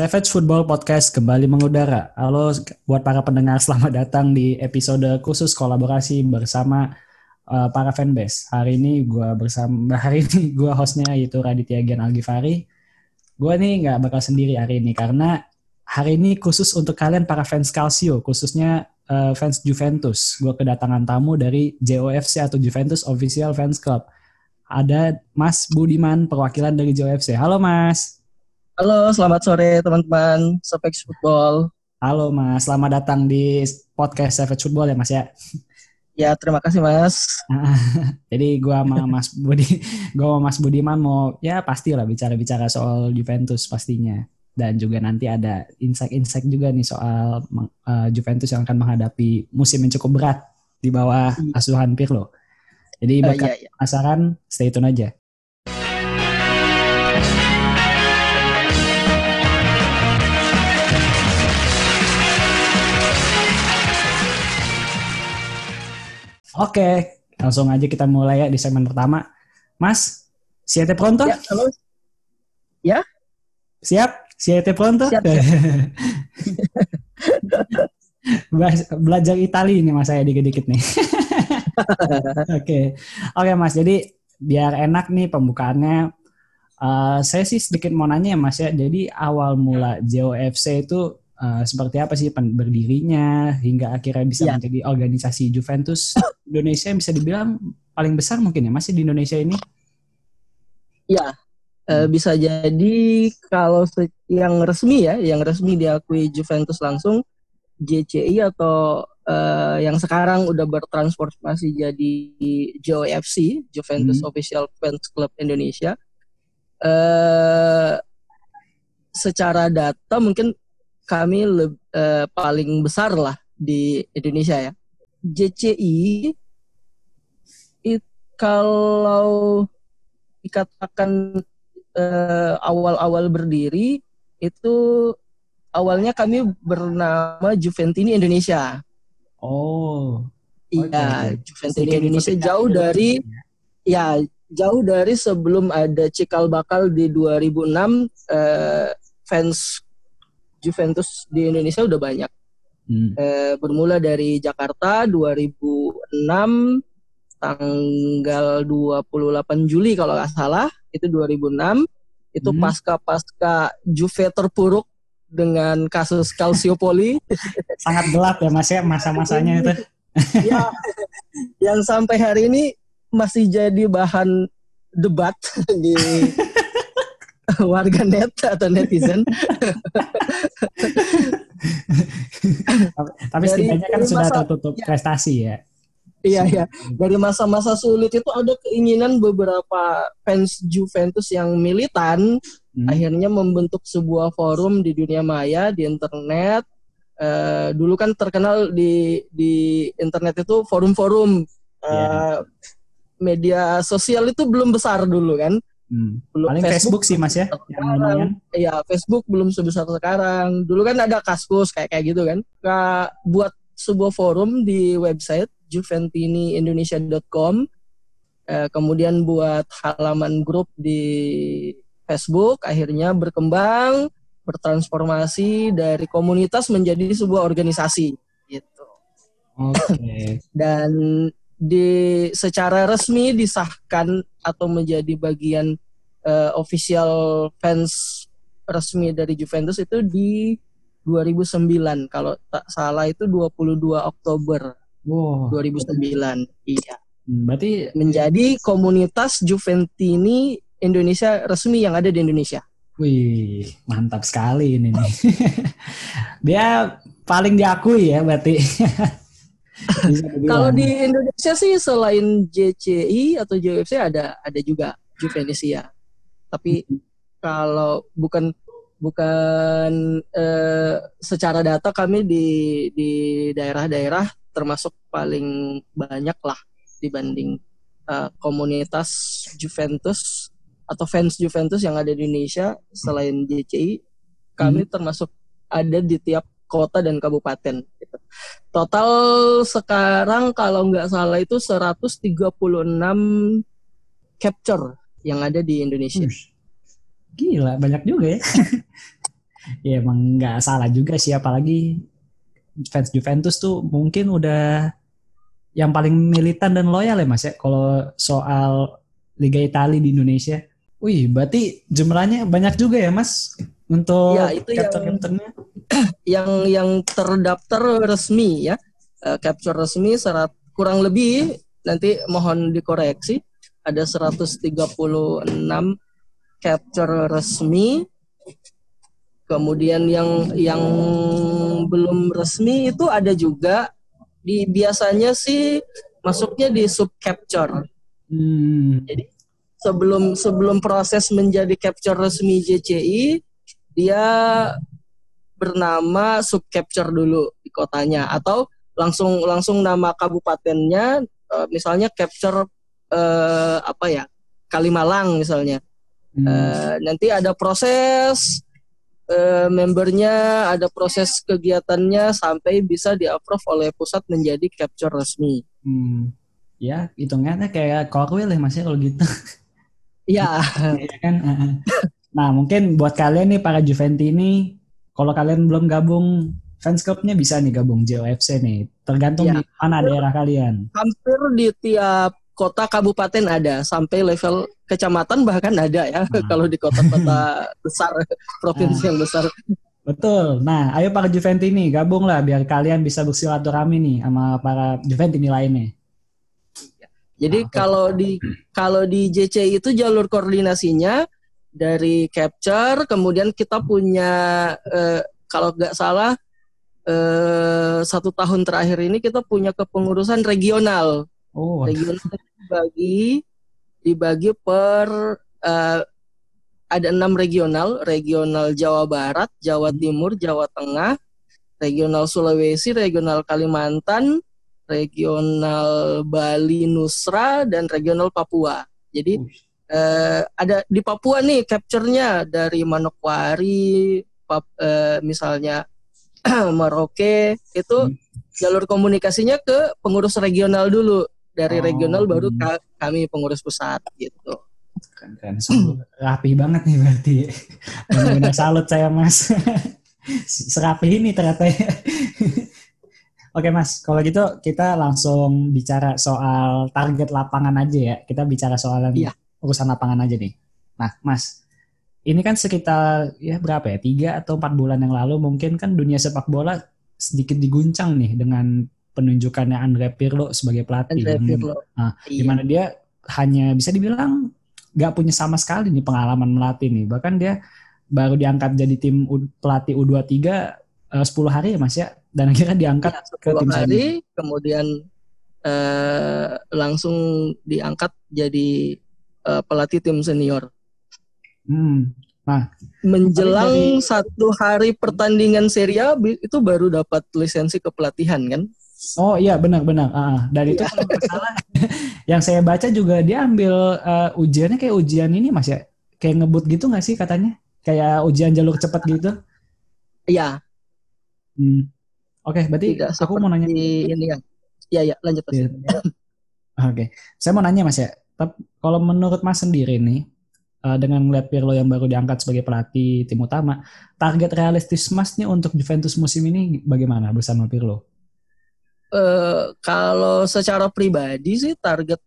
Savage Football Podcast kembali mengudara. Halo buat para pendengar, selamat datang di episode khusus kolaborasi bersama para fanbase. Hari ini gue hostnya yaitu Raditya Gian Algifari. Gue nih nggak bakal sendiri hari ini karena hari ini khusus untuk kalian para fans Calcio, khususnya fans Juventus. Gue kedatangan tamu dari JOFC atau Juventus Official Fans Club. Ada Mas Budiman, perwakilan dari JOFC. Halo Mas. Halo, selamat sore teman-teman Savage Football. Halo Mas, selamat datang di podcast Savage Football ya Mas ya. Ya, terima kasih Mas. Jadi gua sama Mas Budiman mau ya pastilah bicara-bicara soal Juventus pastinya. Dan juga nanti ada insight-insight juga nih soal Juventus yang akan menghadapi musim yang cukup berat di bawah asuhan Pirlo. Jadi bakal penasaran, stay tune aja. Oke, langsung aja kita mulai ya di segmen pertama. Mas, siete pronto? Ya, halo. Ya? Siap? Siete pronto? Siap, siap. Belajar Itali ini Mas saya dikit-dikit nih. Oke, Mas, jadi biar enak nih pembukaannya. Saya sih sedikit mau nanya ya Mas ya, jadi awal mula JOFC itu seperti apa sih berdirinya hingga akhirnya bisa menjadi organisasi Juventus Indonesia yang bisa dibilang paling besar mungkin ya masih di Indonesia ini? Ya, bisa jadi kalau yang resmi ya, yang resmi diakui Juventus langsung JCI atau yang sekarang udah bertransformasi jadi JOFC, Juventus Official Fans Club Indonesia. Secara data mungkin kami paling besar lah di Indonesia ya. JCI kalau dikatakan awal-awal berdiri itu awalnya kami bernama Juventini Indonesia. Oh. Iya, okay. Juventini Indonesia jauh dari sebelum ada cikal bakal di 2006 fans Juventus di Indonesia udah banyak. Bermula dari Jakarta 2006 tanggal 28 Juli kalau nggak salah itu 2006 itu pasca Juve terpuruk dengan kasus Calciopoli. Sangat gelap ya Mas ya masa-masanya itu. Ya, yang sampai hari ini masih jadi bahan debat di warga net atau netizen. Tapi setidaknya kan sudah tertutup prestasi ya. Iya, ya. Dari masa-masa sulit itu ada keinginan beberapa fans Juventus yang militan akhirnya membentuk sebuah forum di dunia maya, di internet. Dulu kan terkenal di internet itu forum-forum. Media sosial itu belum besar dulu kan. Paling Facebook sih Mas ya yang ya Facebook belum sebesar sekarang. Dulu kan ada Kaskus kayak gitu kan. Buat sebuah forum di website juventiniindonesia.com, kemudian buat halaman grup di Facebook, akhirnya berkembang, bertransformasi dari komunitas menjadi sebuah organisasi gitu. Oke. Dan secara resmi disahkan atau menjadi bagian official fans resmi dari Juventus itu di 2009 kalau tak salah itu 22 Oktober 2009. Iya. Berarti menjadi komunitas Juventini Indonesia resmi yang ada di Indonesia. Wih, mantap sekali ini nih. Dia paling diakui ya berarti. Kalau di Indonesia sih selain JCI atau JFC ada juga Juvenisia. Tapi kalau bukan secara data kami di daerah-daerah termasuk paling banyak lah dibanding komunitas Juventus atau fans Juventus yang ada di Indonesia selain JCI kami termasuk ada di tiap kota dan kabupaten. Total sekarang kalau nggak salah itu 136 capture yang ada di Indonesia. Gila, banyak juga ya. Ya emang nggak salah juga sih, apalagi fans Juventus tuh mungkin udah yang paling militan dan loyal ya Mas ya kalau soal Liga Italia di Indonesia. Wih, berarti jumlahnya banyak juga ya Mas untuk ya, itu capture-capturenya. Yang terdaftar resmi ya, capture resmi kurang lebih nanti mohon dikoreksi ada 136 capture resmi. Kemudian yang belum resmi itu ada juga, di biasanya sih masuknya di sub capture. Jadi sebelum proses menjadi capture resmi JCI, dia bernama sub capture dulu di kotanya atau langsung nama kabupatennya, misalnya capture Kalimalang misalnya. Nanti ada proses membernya, ada proses kegiatannya sampai bisa di-approve oleh pusat menjadi capture resmi. Ya, hitungannya kayak korwil ya Mas ya kalau gitu. Iya. Kan? Nah, mungkin buat kalian nih para Juventini ini, kalau kalian belum gabung fans clubnya bisa nih gabung JOFC nih. Tergantung di mana daerah kalian. Hampir di tiap kota kabupaten ada, sampai level kecamatan bahkan ada ya. Kalau di kota-kota besar, provinsi yang besar. Betul. Nah, ayo para Juventini gabunglah biar kalian bisa bersilaturahmi nih sama para Juventini lainnya. Jadi kalau di JCI itu jalur koordinasinya dari capture, kemudian kita punya kalau nggak salah 1 tahun terakhir ini kita punya kepengurusan regional. Oh. Regional dibagi per ada 6 regional, regional Jawa Barat, Jawa Timur, Jawa Tengah, regional Sulawesi, regional Kalimantan, regional Bali Nusra, dan regional Papua. Jadi ada di Papua nih capture-nya dari Manokwari, misalnya Merauke, itu jalur komunikasinya ke pengurus regional dulu. Dari regional baru kami pengurus pusat gitu. Keren, rapi banget nih berarti. Benar-benar salut saya Mas. Serapi ini ternyata. Oke Mas, kalau gitu kita langsung bicara soal target lapangan aja ya. Kita bicara soal urusan lapangan aja nih. Nah Mas, ini kan sekitar berapa ya, 3 atau 4 bulan yang lalu mungkin kan dunia sepak bola sedikit diguncang nih dengan penunjukannya Andrea Pirlo sebagai pelatih. Dimana dia hanya bisa dibilang gak punya sama sekali nih pengalaman melatih nih. Bahkan dia baru diangkat jadi tim pelatih U23 10 hari ya Mas ya. Dan akhirnya diangkat ke tim hari, kemudian langsung diangkat jadi pelatih tim senior. Nah, menjelang 1 hari pertandingan Serie A itu baru dapat lisensi kepelatihan kan? Oh iya benar. Dan itu kalau nggak salah yang saya baca juga dia ambil ujiannya kayak ujian ini Mas ya, kayak ngebut gitu nggak sih katanya? Kayak ujian jalur cepat gitu? Iya. Oke, berarti aku mau nanya ini kan? Ya lanjut Mas. Oke, saya mau nanya Mas ya. Kalau menurut Mas sendiri nih, dengan melihat Pirlo yang baru diangkat sebagai pelatih tim utama, target realistis Mas nih untuk Juventus musim ini bagaimana bersama Pirlo? Kalau secara pribadi sih target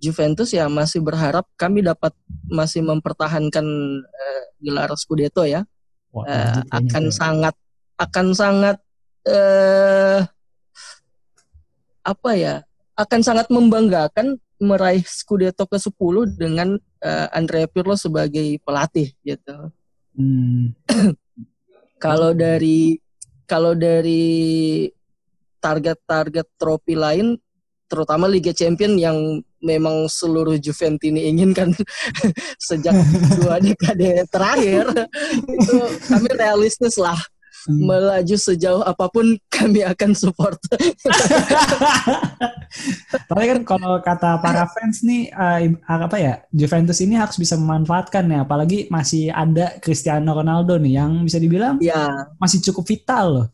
Juventus ya masih berharap kami dapat masih mempertahankan gelar Scudetto ya. Wah, akan sangat membanggakan meraih Scudetto ke-10 dengan Andrea Pirlo sebagai pelatih gitu. Kalau dari target-target trofi lain, terutama Liga Champions yang memang seluruh Juventini inginkan sejak 2 dekade terakhir, itu kami realistis lah. Melaju sejauh apapun kami akan support. Tapi kan kalau kata para fans nih Juventus ini harus bisa memanfaatkan ya, apalagi masih ada Cristiano Ronaldo nih yang bisa dibilang masih cukup vital loh.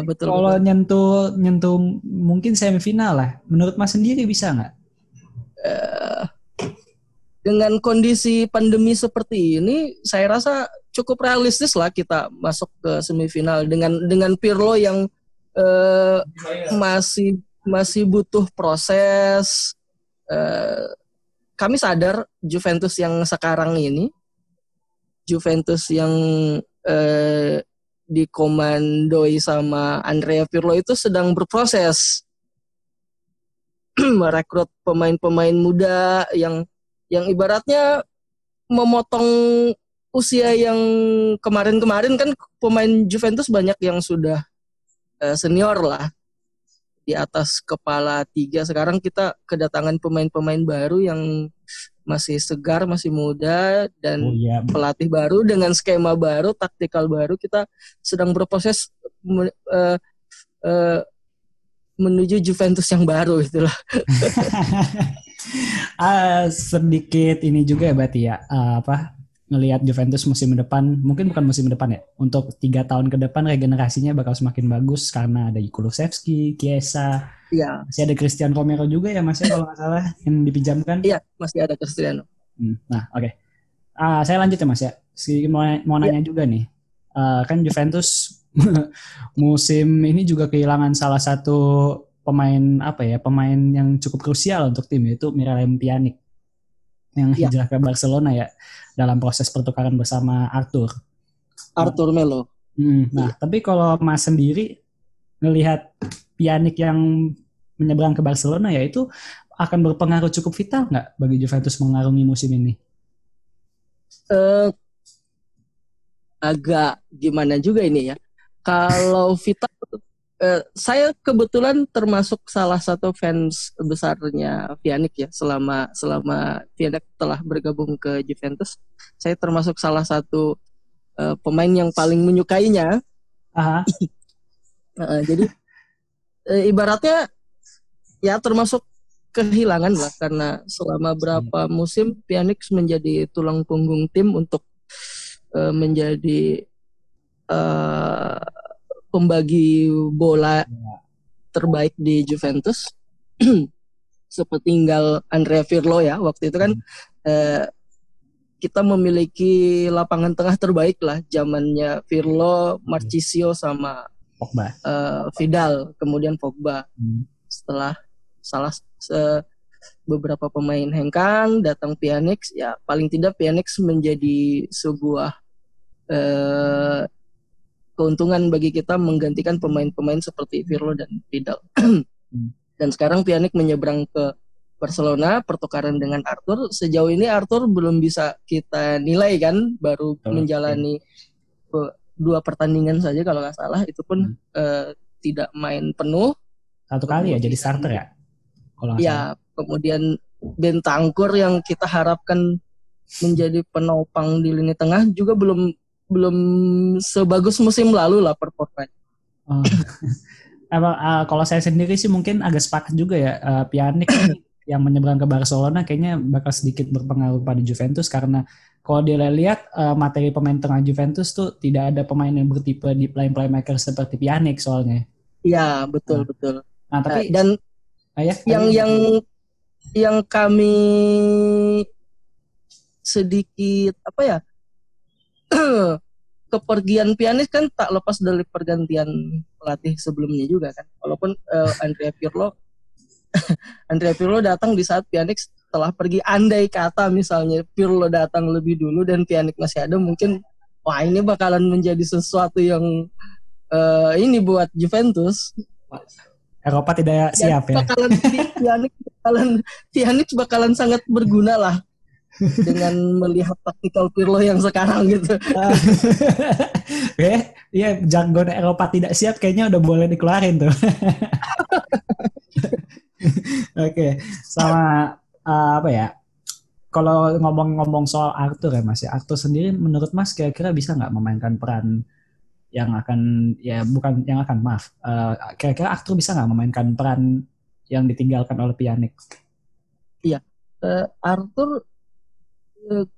Betul. Kalau nyentuh mungkin semifinal lah. Menurut Mas sendiri bisa nggak? dengan kondisi pandemi seperti ini, saya rasa cukup realistis lah kita masuk ke semifinal dengan Pirlo yang masih butuh proses. Kami sadar Juventus yang sekarang ini, Juventus yang dikomandoi sama Andrea Pirlo itu sedang berproses merekrut pemain-pemain muda yang ibaratnya memotong usia yang kemarin-kemarin kan pemain Juventus banyak yang sudah senior lah, di atas kepala 3. Sekarang kita kedatangan pemain-pemain baru yang masih segar, masih muda, dan pelatih baru dengan skema baru, taktikal baru. Kita sedang berproses menuju Juventus yang baru itulah. Sedikit ini juga ya berarti ya, ngelihat Juventus musim depan, mungkin bukan musim depan ya, untuk 3 tahun ke depan regenerasinya bakal semakin bagus karena ada Yiku Lusevsky, Chiesa, ya. Masih ada Cristian Romero juga ya Mas ya kalau nggak salah yang dipinjamkan. Iya, masih ada Cristiano. Nah, oke. Saya lanjut ya Mas ya. Mau nanya juga nih. Kan Juventus musim ini juga kehilangan salah satu pemain yang cukup krusial untuk tim, yaitu Miralem Pjanić yang hijrah ke Barcelona ya dalam proses pertukaran bersama Arthur Melo. Nah, tapi kalau Mas sendiri ngelihat Pjanić yang menyeberang ke Barcelona ya, itu akan berpengaruh cukup vital nggak bagi Juventus mengarungi musim ini? Agak gimana juga ini ya. Kalau vital, saya kebetulan termasuk salah satu fans besarnya Pjanić ya, selama Pjanić telah bergabung ke Juventus, saya termasuk salah satu pemain yang paling menyukainya. Jadi ibaratnya ya termasuk kehilangan lah, karena selama berapa musim Pjanić menjadi tulang punggung tim untuk menjadi pembagi bola terbaik di Juventus. Sepeninggal Andrea Pirlo ya, waktu itu kan kita memiliki lapangan tengah terbaik lah, zamannya Pirlo, Marchisio sama Pogba. Vidal, kemudian Pogba. Setelah beberapa pemain hengkang, datang Pjanić ya, paling tidak Pjanić menjadi sebuah keuntungan bagi kita menggantikan pemain-pemain seperti Pirlo dan Vidal. Dan sekarang Pjanić menyeberang ke Barcelona, pertukaran dengan Arthur. Sejauh ini Arthur belum bisa kita nilai kan, baru menjalani 2 pertandingan saja kalau nggak salah, itu pun tidak main penuh. 1 kali ya jadi starter ya? Ya, kemudian Bentancur yang kita harapkan menjadi penopang di lini tengah juga belum sebagus musim lalu lah performanya. Kalau saya sendiri sih mungkin agak sepakat juga ya, Pjanić yang menyeberang ke Barcelona kayaknya bakal sedikit berpengaruh pada Juventus, karena kalau dilihat materi pemain tengah Juventus tuh tidak ada pemain yang bertipe di playmaker seperti Pjanić soalnya. Iya, betul. Nah, tapi dan yang kami sedikit kepergian Pjanić kan tak lepas dari pergantian pelatih sebelumnya juga kan, walaupun Andrea Pirlo datang di saat Pjanić telah pergi. Andai kata misalnya Pirlo datang lebih dulu dan Pjanić masih ada, mungkin wah ini bakalan menjadi sesuatu yang ini buat Juventus. Eropa tidak siap ya. Pjanić bakalan sangat berguna lah dengan melihat taktikal Pirlo yang sekarang gitu. Ya, jargon Eropa tidak siap kayaknya udah boleh dikeluarin tuh. Oke. Sama kalau ngomong-ngomong soal Arthur ya Mas ya, Arthur sendiri menurut Mas kira-kira bisa nggak memainkan peran kira-kira Arthur bisa nggak memainkan peran yang ditinggalkan oleh Pjanić? Iya, Arthur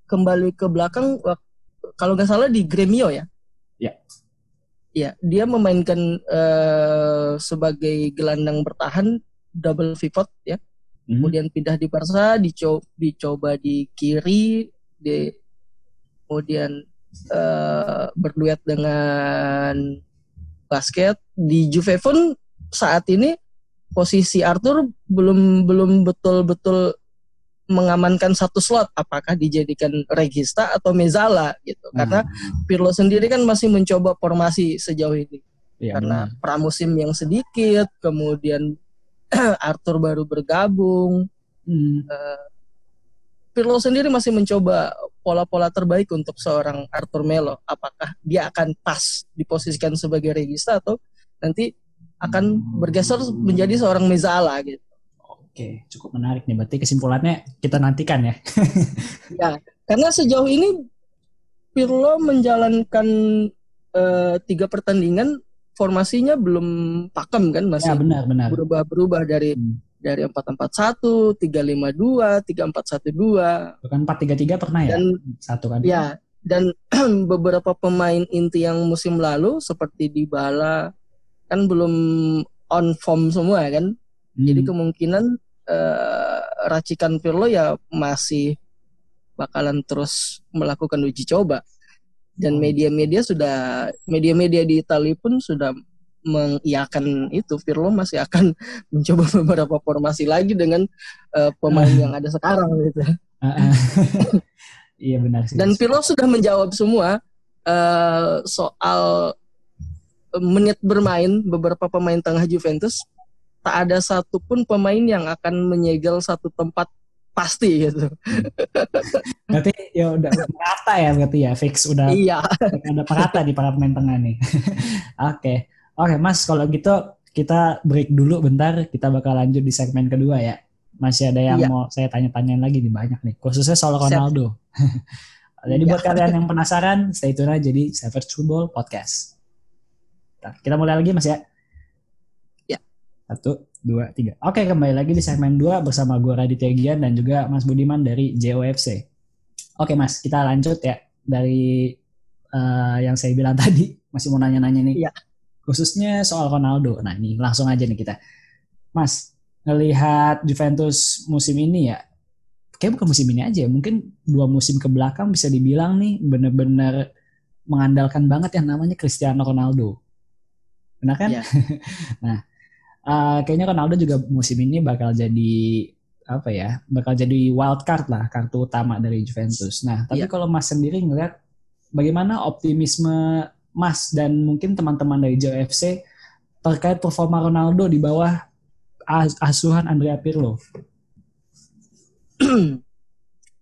kembali ke belakang kalau nggak salah di Gremio ya. Iya, dia memainkan sebagai gelandang bertahan double pivot ya. Kemudian pindah di Barca, dicoba di kiri, kemudian berduet dengan basket. Di Juve pun saat ini posisi Arthur belum betul-betul mengamankan satu slot, apakah dijadikan Regista atau Mezzala gitu. Karena Pirlo sendiri kan masih mencoba formasi sejauh ini. Ya, karena pramusim yang sedikit, kemudian Arthur baru bergabung. Pirlo sendiri masih mencoba pola-pola terbaik untuk seorang Arthur Melo. Apakah dia akan pas diposisikan sebagai Regista atau nanti akan bergeser menjadi seorang Mezzala gitu. Oke, cukup menarik nih. Berarti kesimpulannya kita nantikan ya. Ya, karena sejauh ini Pirlo menjalankan 3 pertandingan, formasinya belum pakem kan, masih ya, benar. Berubah-berubah dari 4-4-1, 3-5-2, 3-4-1-2. Bukan 4-3-3 pernah ya? Satu kan. Ya, dan beberapa pemain inti yang musim lalu seperti Dybala kan belum on form semua kan. Jadi kemungkinan racikan Pirlo ya masih bakalan terus melakukan uji coba. Dan media-media di Italia pun sudah mengiyakan itu, Pirlo masih akan mencoba beberapa formasi lagi dengan pemain yang ada sekarang gitu. Iya benar sih. Dan Pirlo sudah menjawab semua soal menit bermain beberapa pemain tengah Juventus, tak ada satupun pemain yang akan menyegel satu tempat pasti gitu. Berarti ya udah merata ya, berarti ya fix udah. Iya. Udah merata di para pemain tengah nih. Oke. Oke, Mas, kalau gitu kita break dulu bentar, kita bakal lanjut di segmen kedua ya. Masih ada yang mau saya tanya-tanyain lagi nih, banyak nih. Khususnya soal Ronaldo. Jadi buat kalian yang penasaran, stay tune aja di Savage Football Podcast. Nah, kita mulai lagi Mas ya. Ya. 1, 2, 3. Oke, kembali lagi di segmen 2 bersama gue Raditya Gian dan juga Mas Budiman dari JOFC. Oke Mas, kita lanjut ya. Dari yang saya bilang tadi, masih mau nanya-nanya nih. Iya. Khususnya soal Ronaldo. Nah ini langsung aja nih kita. Mas, ngelihat Juventus musim ini ya, kayaknya bukan musim ini aja, mungkin 2 musim ke belakang bisa dibilang nih benar-benar mengandalkan banget yang namanya Cristiano Ronaldo. Benar kan? Ya. Nah, kayaknya Ronaldo juga musim ini bakal jadi apa ya? Bakal jadi wild card lah, kartu utama dari Juventus. Nah, tapi kalau Mas sendiri ngelihat bagaimana optimisme Mas dan mungkin teman-teman dari JOFC terkait performa Ronaldo di bawah asuhan Andrea Pirlo.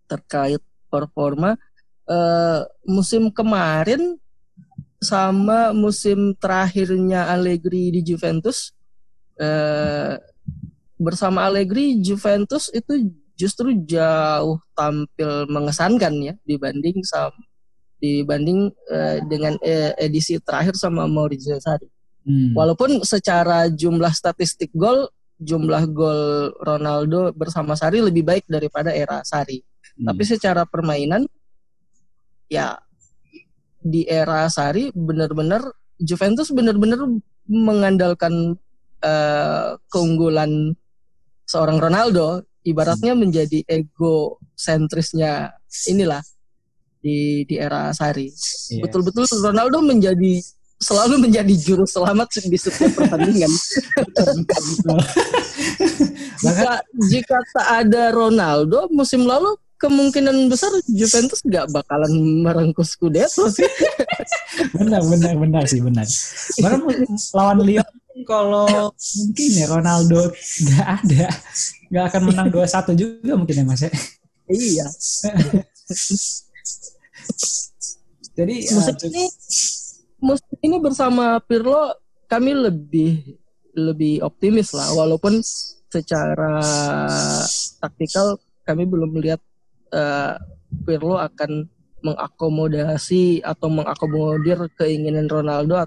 Terkait performa musim kemarin sama musim terakhirnya Allegri di Juventus, bersama Allegri Juventus itu justru jauh tampil mengesankan ya dibanding dengan edisi terakhir sama Maurizio Sarri. Walaupun secara jumlah statistik gol, jumlah gol Ronaldo bersama Sarri lebih baik daripada era Sarri. Tapi secara permainan, ya di era Sarri Juventus benar-benar mengandalkan keunggulan seorang Ronaldo. Ibaratnya menjadi ego sentrisnya inilah. Di era Sarri, betul-betul Ronaldo selalu menjadi juru selamat di setiap pertandingan. jika tak ada Ronaldo musim lalu, kemungkinan besar Juventus nggak bakalan merengkuh Scudetto sih. benar sih. Bahkan lawan Lyon, kalau mungkin ya Ronaldo nggak ada, nggak akan menang 2-1 juga mungkin ya Mas ya. Iya. Jadi musim ini bersama Pirlo kami lebih optimis lah, walaupun secara taktikal kami belum melihat Pirlo akan mengakomodasi atau mengakomodir keinginan Ronaldo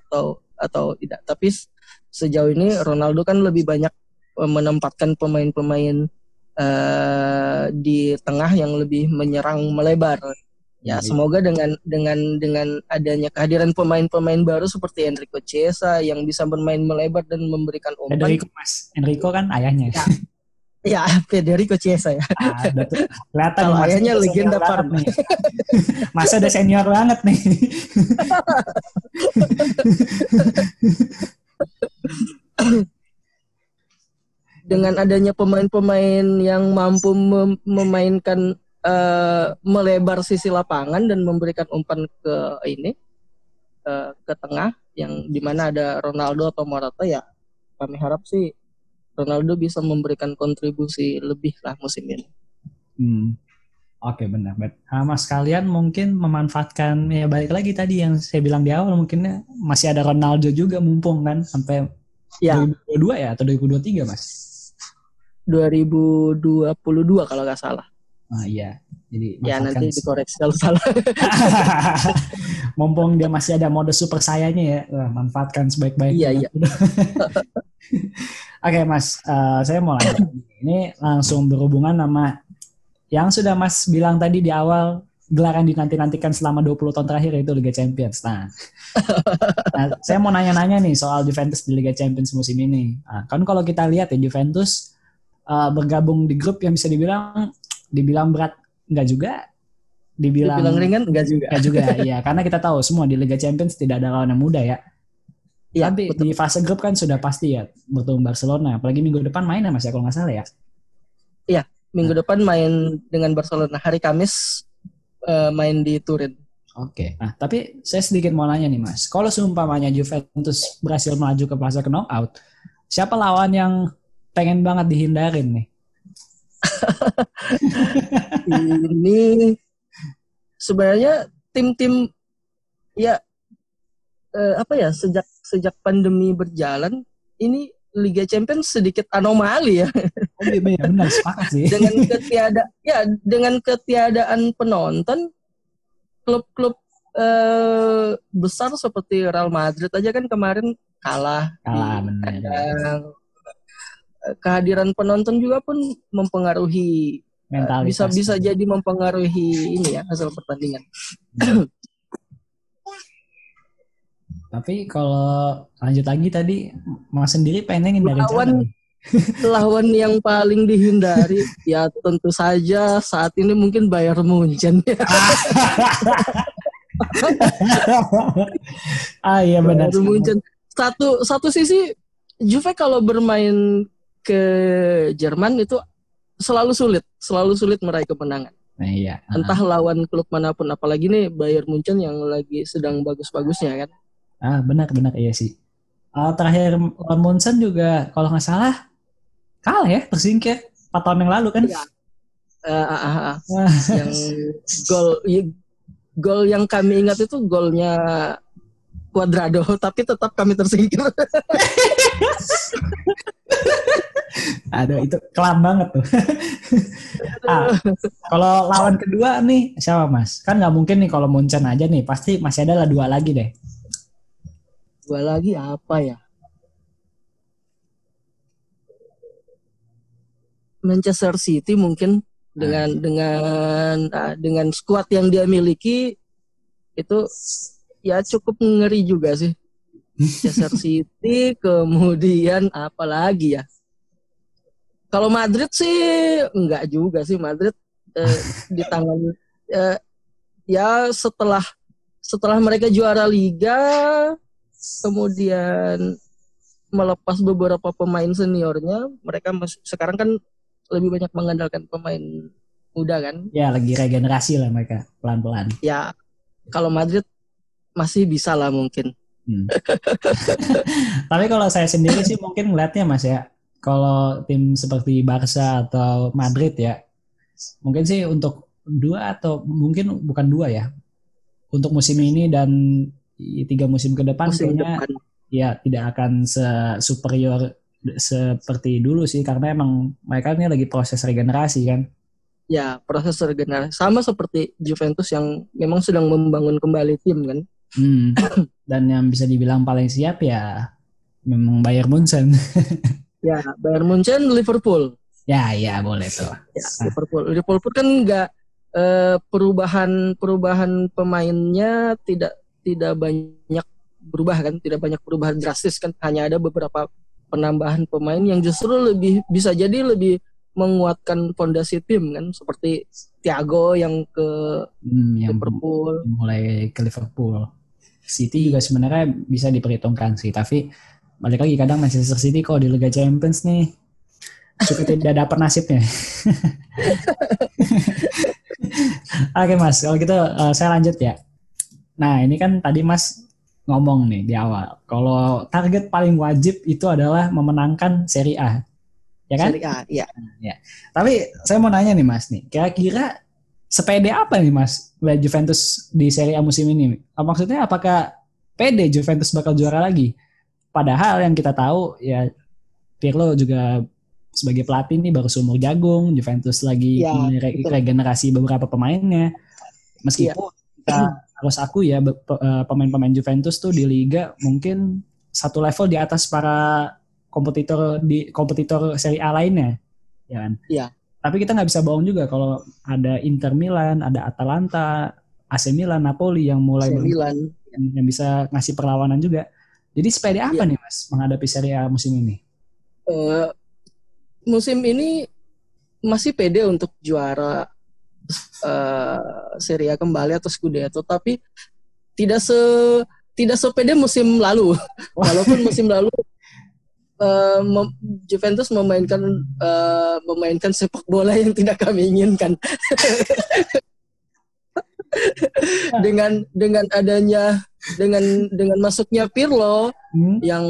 atau tidak. Tapi sejauh ini Ronaldo kan lebih banyak menempatkan pemain-pemain di tengah yang lebih menyerang melebar. Ya, semoga dengan adanya kehadiran pemain-pemain baru seperti Enrico Chiesa yang bisa bermain melebar dan memberikan umpan. Enrico kan ayahnya. Ya. Ya, Federico Chiesa ya. Kelihatan ayahnya legenda Parma. Masa udah senior banget nih. Dengan adanya pemain-pemain yang mampu memainkan melebar sisi lapangan dan memberikan umpan ke ke tengah, yang dimana ada Ronaldo atau Morata, ya kami harap sih Ronaldo bisa memberikan kontribusi lebih lah musim ini. Oke, benar. Mas kalian mungkin memanfaatkan, ya balik lagi tadi yang saya bilang di awal, mungkinnya masih ada Ronaldo juga mumpung kan sampai ya. 2022 ya atau 2023 Mas? 2022 kalau nggak salah. Ah iya. Jadi ya nanti dikoreksi kalau salah. Mumpung dia masih ada mode super sayanya ya, manfaatkan sebaik-baiknya. Iya. Oke Mas, saya mau lanjut. Ini langsung berhubungan sama yang sudah Mas bilang tadi di awal, gelaran dinanti-nantikan selama 20 tahun terakhir yaitu Liga Champions. Nah saya mau nanya-nanya nih soal Juventus di Liga Champions musim ini. Nah, kan kalau kita lihat ya Juventus bergabung di grup yang bisa dibilang berat enggak juga, dibilang ringan enggak juga ya, karena kita tahu semua di Liga Champions tidak ada lawan yang mudah ya. Iya, tapi betul. Di fase grup kan sudah pasti ya bertemu Barcelona, apalagi minggu depan main ya Mas ya kalau nggak salah ya. Iya, minggu depan main dengan Barcelona, hari Kamis main di Turin. Oke. Nah, tapi saya sedikit mau nanya nih Mas, kalau seumpamanya Juventus berhasil melaju ke fase knockout, siapa lawan yang pengen banget dihindarin nih? Ini sebenarnya tim-tim ya sejak pandemi berjalan ini Liga Champions sedikit anomali ya. Oh iya benar, sepakat sih. Dengan ketiadaan penonton, klub-klub besar seperti Real Madrid aja kan kemarin kalah benar. Kehadiran penonton juga pun mempengaruhi mentalitas. Bisa jadi mempengaruhi ini ya hasil pertandingan. Tapi kalau lanjut lagi tadi Mas sendiri pengen hindari lawan yang paling dihindari ya tentu saja saat ini mungkin Bayern Munchen. Ah iya benar. Bayern Munchen. Satu sisi Juve kalau bermain ke Jerman itu selalu sulit meraih kemenangan. Nah, iya. Entah lawan klub manapun, apalagi nih Bayern Munchen yang lagi sedang bagus-bagusnya kan. Ah, benar iya sih. Terakhir lawan Munchen juga kalau nggak salah kalah ya, tersingkir 4 tahun yang lalu kan. Iya. Yang gol yang kami ingat itu golnya Cuadrado, tapi tetap kami tersingkir. Aduh, itu kelam banget tuh. Kalau lawan kedua nih siapa Mas? Kan nggak mungkin nih kalau Munchen aja nih, pasti masih ada lah dua lagi deh. Dua lagi apa ya? Manchester City mungkin dengan skuad yang dia miliki itu ya cukup ngeri juga sih. Manchester City, kemudian apa lagi ya? Kalau Madrid sih enggak juga sih. Madrid di tangan ya setelah mereka juara liga kemudian melepas beberapa pemain seniornya, mereka sekarang kan lebih banyak mengandalkan pemain muda kan? Ya, lagi regenerasi lah mereka pelan-pelan. Ya, kalau Madrid masih bisa lah mungkin. Tapi kalau saya sendiri sih mungkin ngeliatnya Mas ya, kalau tim seperti Barca atau Madrid ya, mungkin sih untuk dua atau mungkin bukan dua ya, untuk musim ini dan 3 musim ke depan kayaknya ya tidak akan superior seperti dulu sih, karena emang mereka ini lagi proses regenerasi kan. Ya, proses regenerasi sama seperti Juventus yang memang sedang membangun kembali tim kan. Dan yang bisa dibilang paling siap ya memang Bayern Munchen. Ya, Bayern Munchen, Liverpool. Ya boleh tuh. Ya, Liverpool kan nggak perubahan pemainnya tidak banyak berubah kan, tidak banyak perubahan drastis kan, hanya ada beberapa penambahan pemain yang justru lebih bisa jadi lebih menguatkan fondasi tim kan, seperti Thiago yang ke Liverpool, mulai ke Liverpool. City juga sebenarnya bisa diperhitungkan sih, tapi balik lagi kadang Manchester City kalau di Liga Champions nih suka tidak dapat nasibnya. Oke Mas, kalau gitu saya lanjut ya. Nah ini kan tadi Mas ngomong nih di awal, kalau target paling wajib itu adalah memenangkan Serie A, ya kan? Serie A, iya. Ya. Tapi saya mau nanya nih Mas nih, kira-kira sepede apa nih Mas Juventus di Serie A musim ini? Maksudnya apakah pede Juventus bakal juara lagi? Padahal yang kita tahu ya Pirlo juga sebagai pelatih nih baru seumur jagung, Juventus lagi ya, regenerasi beberapa pemainnya. Meskipun ya, kita harus aku ya, pemain-pemain Juventus tuh di Liga mungkin satu level di atas para kompetitor Serie A lainnya, ya kan? Iya. Tapi kita nggak bisa bohong juga kalau ada Inter Milan, ada Atalanta, AC Milan, Napoli yang mulai yang bisa ngasih perlawanan juga. Jadi sepede apa nih Mas menghadapi Serie A musim ini? Musim ini masih pede untuk juara Serie A kembali atau Scudetto, tapi tidak sepede musim lalu. Walaupun musim lalu Juventus memainkan sepak bola yang tidak kami inginkan. dengan masuknya Pirlo yang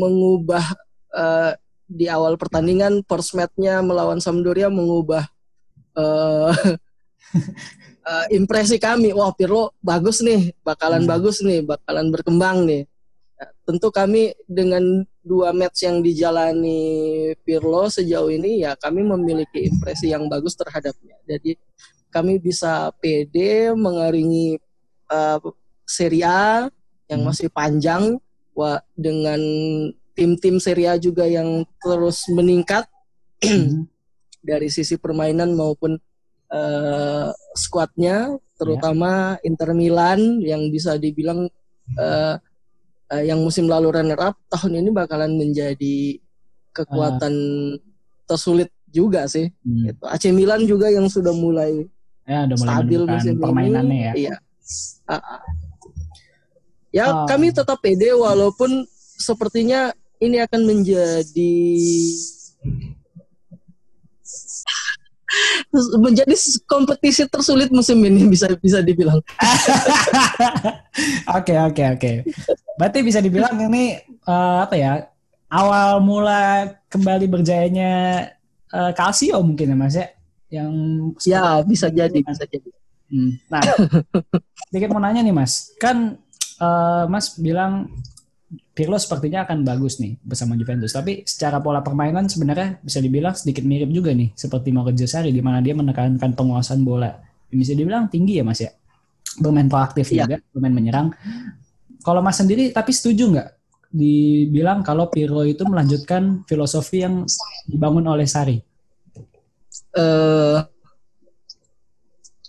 mengubah di awal pertandingan first match-nya melawan Sampdoria mengubah impresi kami. Wah, Pirlo bagus nih, bakalan berkembang nih. Nah, tentu kami dengan 2 match yang dijalani Pirlo sejauh ini ya kami memiliki impresi yang bagus terhadapnya. Jadi kami bisa PD mengaringi Serie A yang masih panjang dengan tim-tim Serie A juga yang terus meningkat. Dari sisi permainan maupun skuadnya, terutama Inter Milan yang bisa dibilang yang musim lalu runner up, tahun ini bakalan menjadi kekuatan tersulit juga sih. Gitu. AC Milan juga yang sudah mulai stabil musim ini. Iya. Kami tetap pede walaupun sepertinya ini akan menjadi kompetisi tersulit musim ini bisa dibilang. Oke. Berarti bisa dibilang ini awal mula kembali berjayanya Calcio mungkin ya Mas ya, yang bisa jadi. Nah, sedikit mau nanya nih Mas, kan Mas bilang Pirlo sepertinya akan bagus nih bersama Juventus. Tapi secara pola permainan sebenarnya bisa dibilang sedikit mirip juga nih seperti Maurizio Sarri, di mana dia menekankan penguasaan bola. Bisa dibilang tinggi ya Mas ya. Bermain proaktif juga, bermain menyerang. Kalau Mas sendiri tapi setuju nggak dibilang kalau Pirlo itu melanjutkan filosofi yang dibangun oleh Sarri?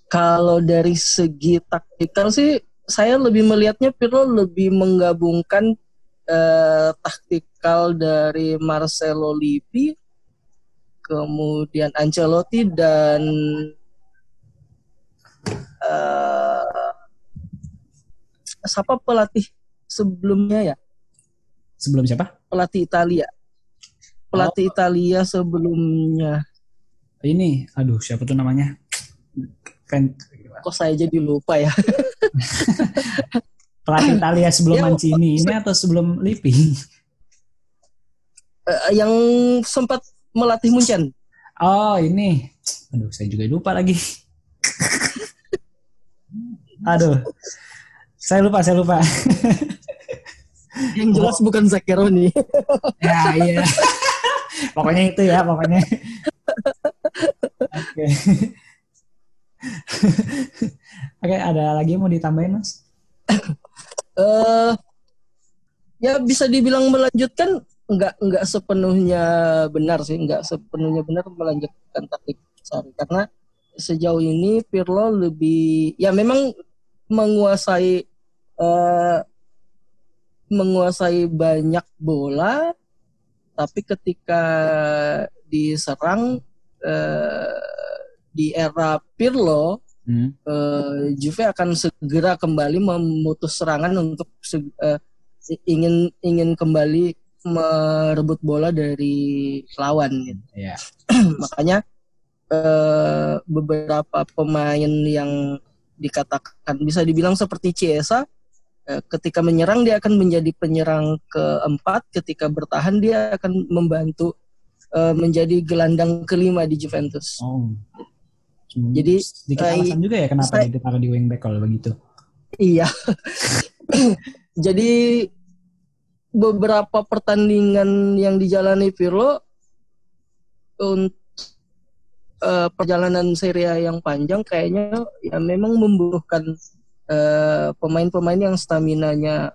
Kalau dari segi taktikal sih saya lebih melihatnya Pirlo lebih menggabungkan taktikal dari Marcelo Lippi, kemudian Ancelotti dan siapa pelatih sebelumnya ya? Sebelum siapa? Pelatih Italia. Pelatih Italia sebelumnya. Ini, siapa tuh namanya? Kok saya jadi lupa ya? Pelatih Italia sebelum Mancini ini atau sebelum Lippi? Yang sempat melatih Munchen. Oh ini, saya juga lupa lagi. Saya lupa. Yang jelas bukan Zaccheroni. Ya iya. Pokoknya itu ya, pokoknya. Oke, ada lagi mau ditambahin Mas? Bisa dibilang melanjutkan, nggak sepenuhnya benar sih, melanjutkan taktik Sarri karena sejauh ini Pirlo lebih memang menguasai banyak bola, tapi ketika diserang di era Pirlo, Juve akan segera kembali memutus serangan untuk ingin kembali merebut bola dari lawan. Gitu. Yeah. Makanya beberapa pemain yang dikatakan bisa dibilang seperti Chiesa, ketika menyerang dia akan menjadi penyerang keempat, ketika bertahan dia akan membantu menjadi gelandang kelima di Juventus. Oh. Jadi sedikit alasan juga ya kenapa ditaruh di wingback kalau begitu. Iya. Jadi beberapa pertandingan yang dijalani Pirlo untuk perjalanan Serie A yang panjang kayaknya ya memang membutuhkan pemain-pemain yang staminanya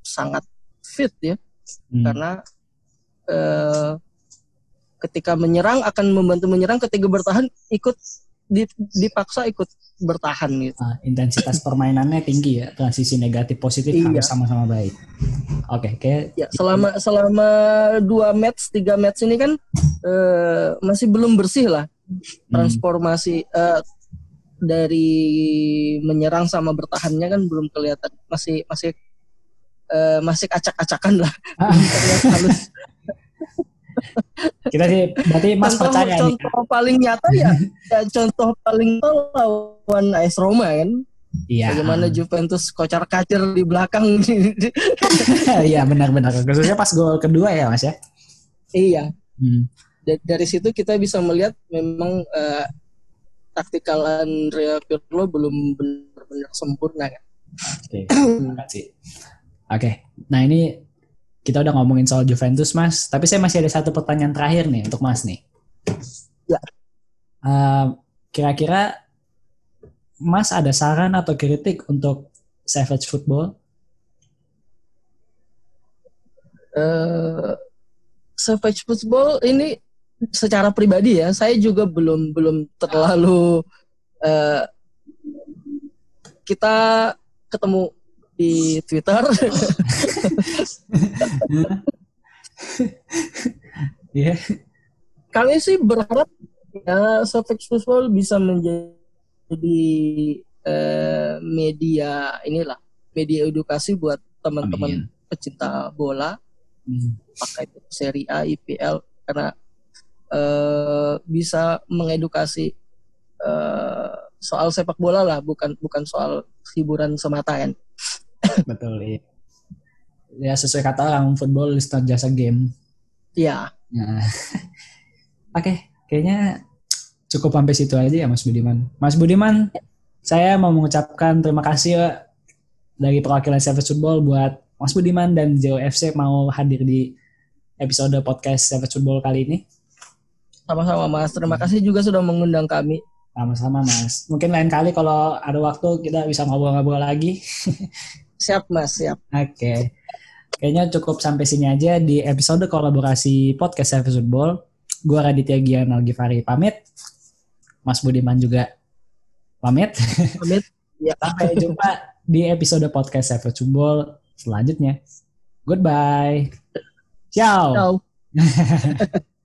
sangat fit ya, karena ketika menyerang akan membantu menyerang, ketika bertahan ikut dipaksa ikut bertahan gitu. Intensitas permainannya tinggi ya, transisi negatif positif harus sama-sama baik. Oke, kayak selama 2 match 3 match ini kan masih belum bersih lah transformasi dari menyerang sama bertahannya kan belum kelihatan, masih acak-acakan lah. Halus. Kita sih berarti Mas percaya nih. Contoh paling nyata ya contoh paling lawan AS Roma kan. Iya. Bagaimana Juventus kocar-kacir di belakang. Iya benar-benar. Khususnya pas gol kedua ya Mas ya. Iya. Dari situ kita bisa melihat memang taktikal Andrea Pirlo belum benar-benar sempurna kan. Oke. Terima kasih. Oke. Nah ini kita udah ngomongin soal Juventus, Mas. Tapi saya masih ada satu pertanyaan terakhir nih untuk Mas nih. Ya. Kira-kira Mas ada saran atau kritik untuk Savage Football? Savage Football ini secara pribadi ya, saya juga belum terlalu kita ketemu di Twitter. Yeah. Kami sih berharap ya Savage Football bisa menjadi media edukasi buat teman-teman pecinta bola, pakai Serie A, IPL, karena bisa mengedukasi soal sepak bola lah, bukan soal hiburan semata kan. Betul, iya. Ya sesuai kata orang, football is not just a game. Iya. Nah. Oke, kayaknya cukup sampai situ aja ya Mas Budiman. Mas Budiman, saya mau mengucapkan terima kasih dari perwakilan Savage Football buat Mas Budiman dan JOFC mau hadir di episode podcast Savage Football kali ini. Sama-sama Mas, terima kasih juga sudah mengundang kami. Sama-sama Mas. Mungkin lain kali kalau ada waktu kita bisa ngobrol-ngobrol lagi. Siap Mas, siap. Oke. Kayaknya cukup sampai sini aja di episode kolaborasi podcast Savage Football. Gue Raditya Gian Algifari pamit. Mas Budiman juga pamit. Pamit. Ya. Sampai jumpa di episode podcast Savage Football selanjutnya. Goodbye. Ciao. Ciao.